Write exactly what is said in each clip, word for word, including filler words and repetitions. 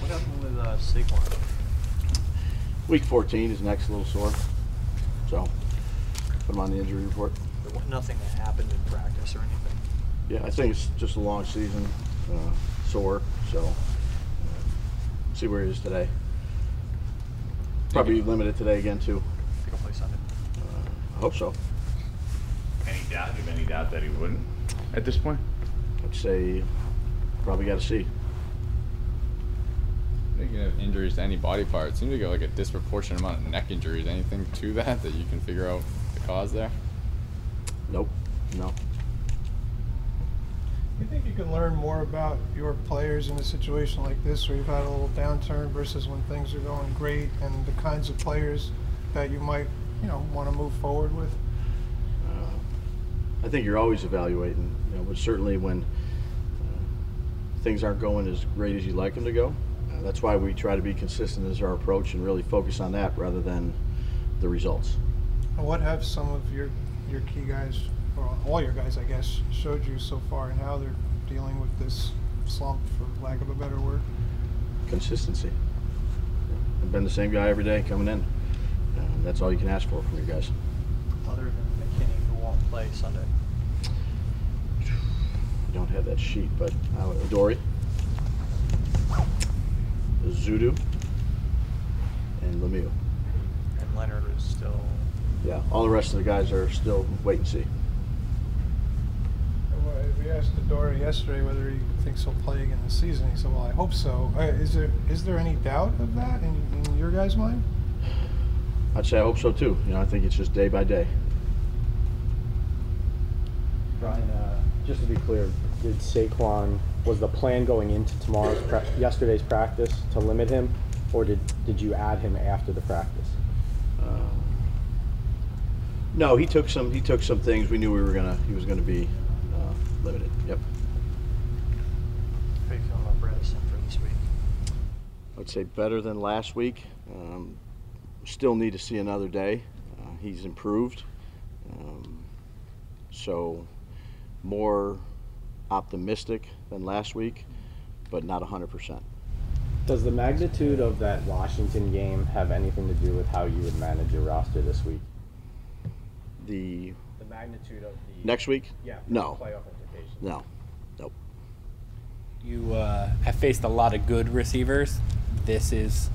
What happened with uh, Saquon? Week fourteen, his neck's a little sore. So, put him on the injury report. But nothing that happened in practice or anything? Yeah, I think it's just a long season, uh, sore. So, uh, see where he is today. Probably limited today again, too. Go play Sunday. Uh, I hope so. Any doubt, if any doubt that he wouldn't at this point? I'd say probably got to see. You can have injuries to any body part. It seems to go like a disproportionate amount of neck injuries. Anything to that that you can figure out the cause there? Nope. No. You think you can learn more about your players in a situation like this where you've had a little downturn versus when things are going great, and the kinds of players that you might, you know, want to move forward with? Uh, I think you're always evaluating, you know, but certainly when uh, things aren't going as great as you'd like them to go. Uh, that's why we try to be consistent as our approach and really focus on that rather than the results. What have some of your, your key guys, or all your guys, I guess, showed you so far and how they're dealing with this slump, for lack of a better word? Consistency. I've been the same guy every day coming in. Uh, that's all you can ask for from your guys. Other than McKinney, who won't play Sunday? I don't have that sheet, but uh, Dory, Zudu, and Lemieux. And Leonard is still... Yeah, all the rest of the guys are still wait and see. We asked Adore yesterday whether he thinks he'll play again this season. He said, well, I hope so. Uh, is there is there any doubt of that in, in your guys' mind? I'd say I hope so, too. You know, I think it's just day by day. Brian, uh, just to be clear, did Saquon, was the plan going into tomorrow's pra- yesterday's practice to limit him, or did, did you add him after the practice? Uh, no, he took some he took some things. We knew we were gonna he was going to be limited. Yep. How are you feeling about Bradson for this week? I'd say better than last week. Um, still need to see another day. Uh, he's improved. Um, so more optimistic than last week, but not one hundred percent. Does the magnitude of that Washington game have anything to do with how you would manage your roster this week? The, the magnitude of the... Next week? Yeah. No. Playoff. No, nope. You uh, have faced a lot of good receivers. This is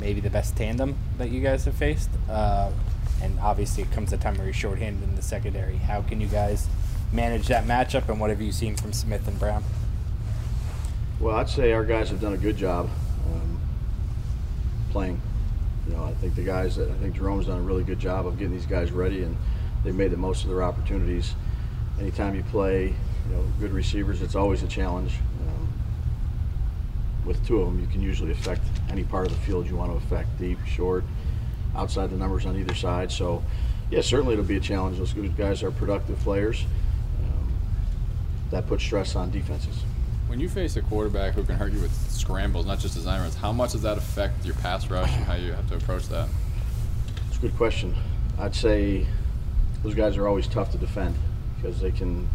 maybe the best tandem that you guys have faced. Uh, and obviously it comes a time where you're shorthanded in the secondary. How can you guys manage that matchup, and what have you seen from Smith and Brown? Well, I'd say our guys have done a good job um, playing. You know, I think the guys, that I think Jerome's done a really good job of getting these guys ready, and they've made the most of their opportunities. Anytime you play, you know, good receivers, it's always a challenge. Um, with two of them, you can usually affect any part of the field you want to affect, deep, short, outside the numbers on either side. So, yeah, certainly it'll be a challenge. Those good guys are productive players. Um, that puts stress on defenses. When you face a quarterback who can hurt you with scrambles, not just design runs, how much does that affect your pass rush and how you have to approach that? That's a good question. I'd say those guys are always tough to defend because they can...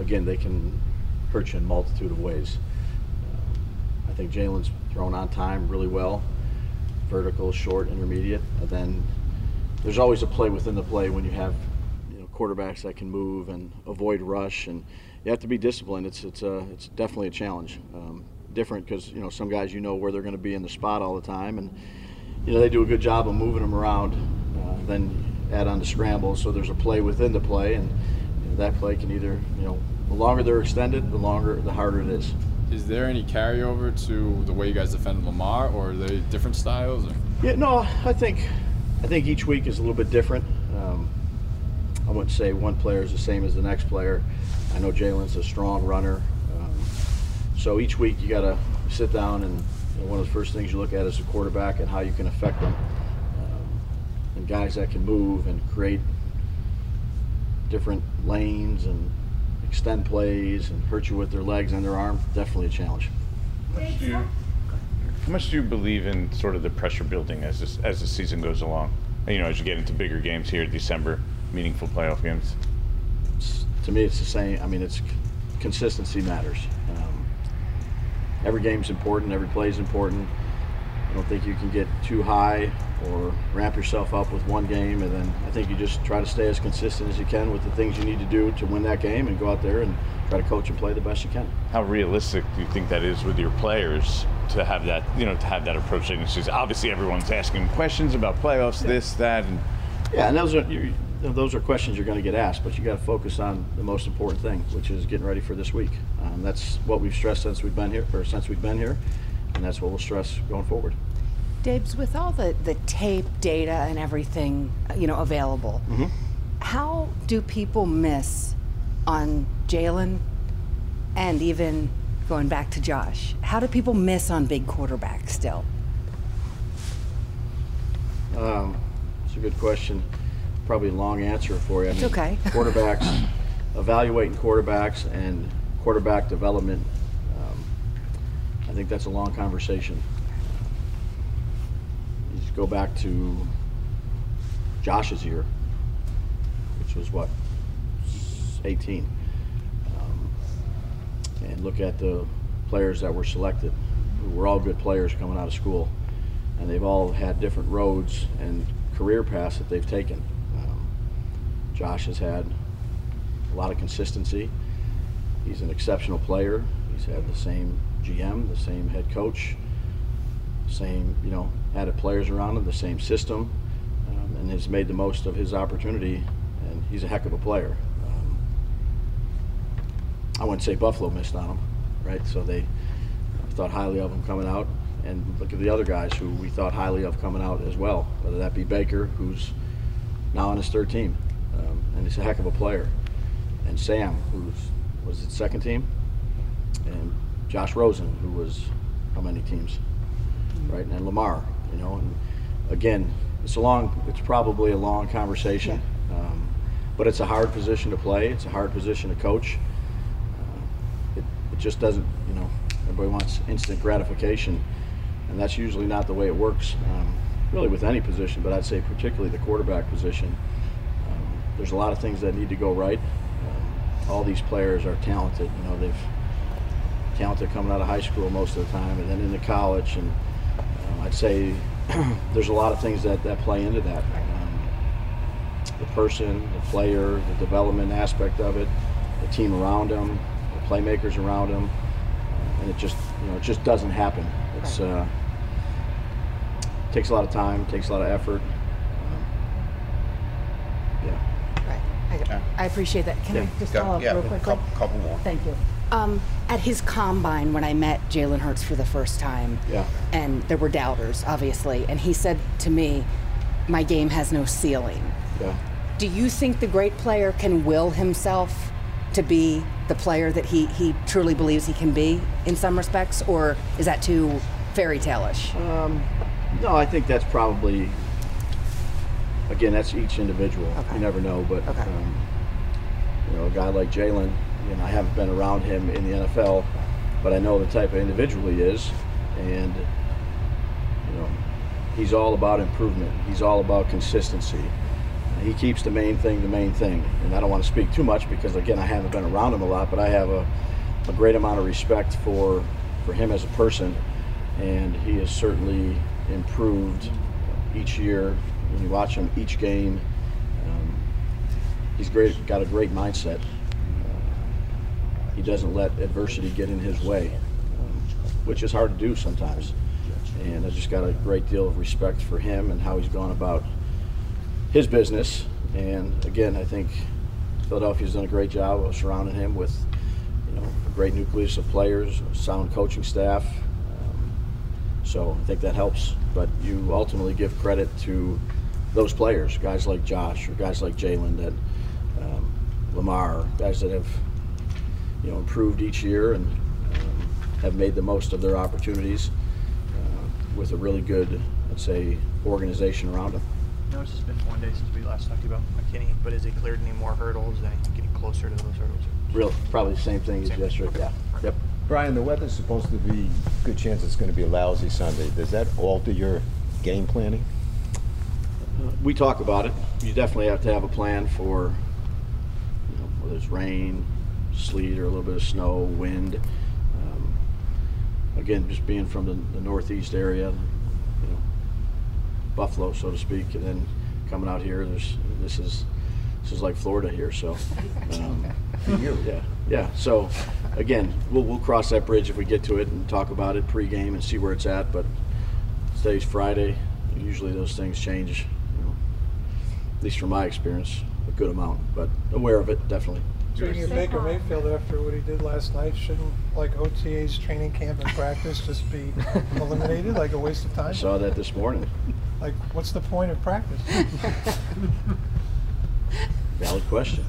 Again, they can hurt you in a multitude of ways. Uh, I think Jalen's thrown on time really well, vertical, short, intermediate. And then there's always a play within the play when you have, you know, quarterbacks that can move and avoid rush, and you have to be disciplined. It's it's a, it's definitely a challenge. Um, different because, you know, some guys, you know where they're going to be in the spot all the time, and, you know, they do a good job of moving them around, uh, then add on to scrambles, so there's a play within the play, and you know, that play can either, you know, the longer they're extended, the longer, the harder it is. Is there any carryover to the way you guys defended Lamar, or are they different styles? Or? Yeah, no, I think I think each week is a little bit different. Um, I wouldn't say one player is the same as the next player. I know Jalen's a strong runner. Um, so each week you got to sit down, and you know, one of the first things you look at is the quarterback and how you can affect them. Um, and guys that can move and create different lanes and extend plays and hurt you with their legs and their arm, definitely a challenge. How much do you believe in sort of the pressure building as this, as the season goes along? You know, as you get into bigger games here in December, meaningful playoff games? It's, to me, it's the same. I mean, it's consistency matters. Um, every game's important. Every play's important. I don't think you can get too high or ramp yourself up with one game, and then I think you just try to stay as consistent as you can with the things you need to do to win that game, and go out there and try to coach and play the best you can. How realistic do you think that is with your players to have that, you know, to have that approach? Obviously, everyone's asking questions about playoffs, yeah. this, that, and yeah, and those are you, those are questions you're going to get asked, but you got to focus on the most important thing, which is getting ready for this week. Um, that's what we've stressed since we've been here, or since we've been here, and that's what we'll stress going forward. Dabes, with all the, the tape, data, and everything, you know, available, mm-hmm. how do people miss on Jalen and even going back to Josh? How do people miss on big quarterbacks still? Um, it's a good question. Probably a long answer for you. I mean, it's okay. Quarterbacks, evaluating quarterbacks and quarterback development, um, I think that's a long conversation. Go back to Josh's year, which was what, eighteen, um, and look at the players that were selected, who were all good players coming out of school, and they've all had different roads and career paths that they've taken. Um, Josh has had a lot of consistency. He's an exceptional player. He's had the same G M, the same head coach, same, you know, added players around him, the same system, um, and has made the most of his opportunity, and he's a heck of a player. Um, I wouldn't say Buffalo missed on him, right? So they thought highly of him coming out, and look at the other guys who we thought highly of coming out as well, whether that be Baker, who's now on his third team, um, and he's a heck of a player, and Sam, who was his second team, and Josh Rosen, who was how many teams? Right, and Lamar, you know, and again, it's a long, it's probably a long conversation, yeah. um, but it's a hard position to play. It's a hard position to coach. Uh, it, it just doesn't, you know, everybody wants instant gratification, and that's usually not the way it works, um, really with any position, but I'd say particularly the quarterback position. Um, there's a lot of things that need to go right. Um, all these players are talented, you know, they've talented coming out of high school most of the time, and then into college, and I'd say there's a lot of things that, that play into that. Um, the person, the player, the development aspect of it, the team around them, the playmakers around them, uh, and it just, you know, it just doesn't happen. It's uh, takes a lot of time, takes a lot of effort. Um, yeah. Right. I, I appreciate that. Can yeah. I just Go. follow up yeah, real quickly? Couple, couple more. Thank you. Um, at his combine, when I met Jalen Hurts for the first time, yeah. and there were doubters, obviously, and he said to me, my game has no ceiling. Yeah. Do you think the great player can will himself to be the player that he, he truly believes he can be in some respects, or is that too fairy tale-ish? Um, no, I think that's probably, again, that's each individual. Okay. You never know, but okay. um, you know, a guy like Jalen, and I haven't been around him in the N F L, but I know the type of individual he is, and you know, he's all about improvement. He's all about consistency. He keeps the main thing the main thing, and I don't want to speak too much because, again, I haven't been around him a lot, but I have a, a great amount of respect for, for him as a person, and he has certainly improved each year. When you watch him each game, um, he's great, got a great mindset. He doesn't let adversity get in his way. Um, which is hard to do sometimes. And I just got a great deal of respect for him and how he's gone about his business. And again, I think Philadelphia's done a great job of surrounding him with, you know, a great nucleus of players, a sound coaching staff. Um, so I think that helps. But you ultimately give credit to those players, guys like Josh or guys like Jalen, that um, Lamar, guys that have, you know, improved each year and um, have made the most of their opportunities uh, with a really good, let's say, organization around them. I know it's just been one day since we last talked about McKinney, but has he cleared any more hurdles? Is anything getting closer to those hurdles? Really, probably the same thing same as yesterday. Okay. Yeah. Right. Yep. Brian, the weather's supposed to be good. Chance it's going to be a lousy Sunday. Does that alter your game planning? Uh, we talk about it. You definitely have to have a plan for, you know, whether it's rain, sleet, or a little bit of snow, wind. Um, again, just being from the, the northeast area, you know, Buffalo, so to speak, and then coming out here, there's this is this is like Florida here. So, um, yeah, yeah. So, again, we'll we'll cross that bridge if we get to it and talk about it pregame and see where it's at. But today's Friday. Usually those things change, you know, at least from my experience, a good amount. But aware of it, definitely. Junior Baker Mayfield, after what he did last night, shouldn't, like, O T A's training camp and practice just be eliminated, like a waste of time? I saw that this morning. Like, what's the point of practice? Valid question.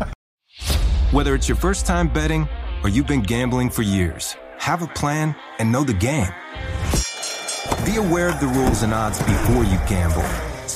Whether it's your first time betting or you've been gambling for years, have a plan and know the game. Be aware of the rules and odds before you gamble.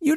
You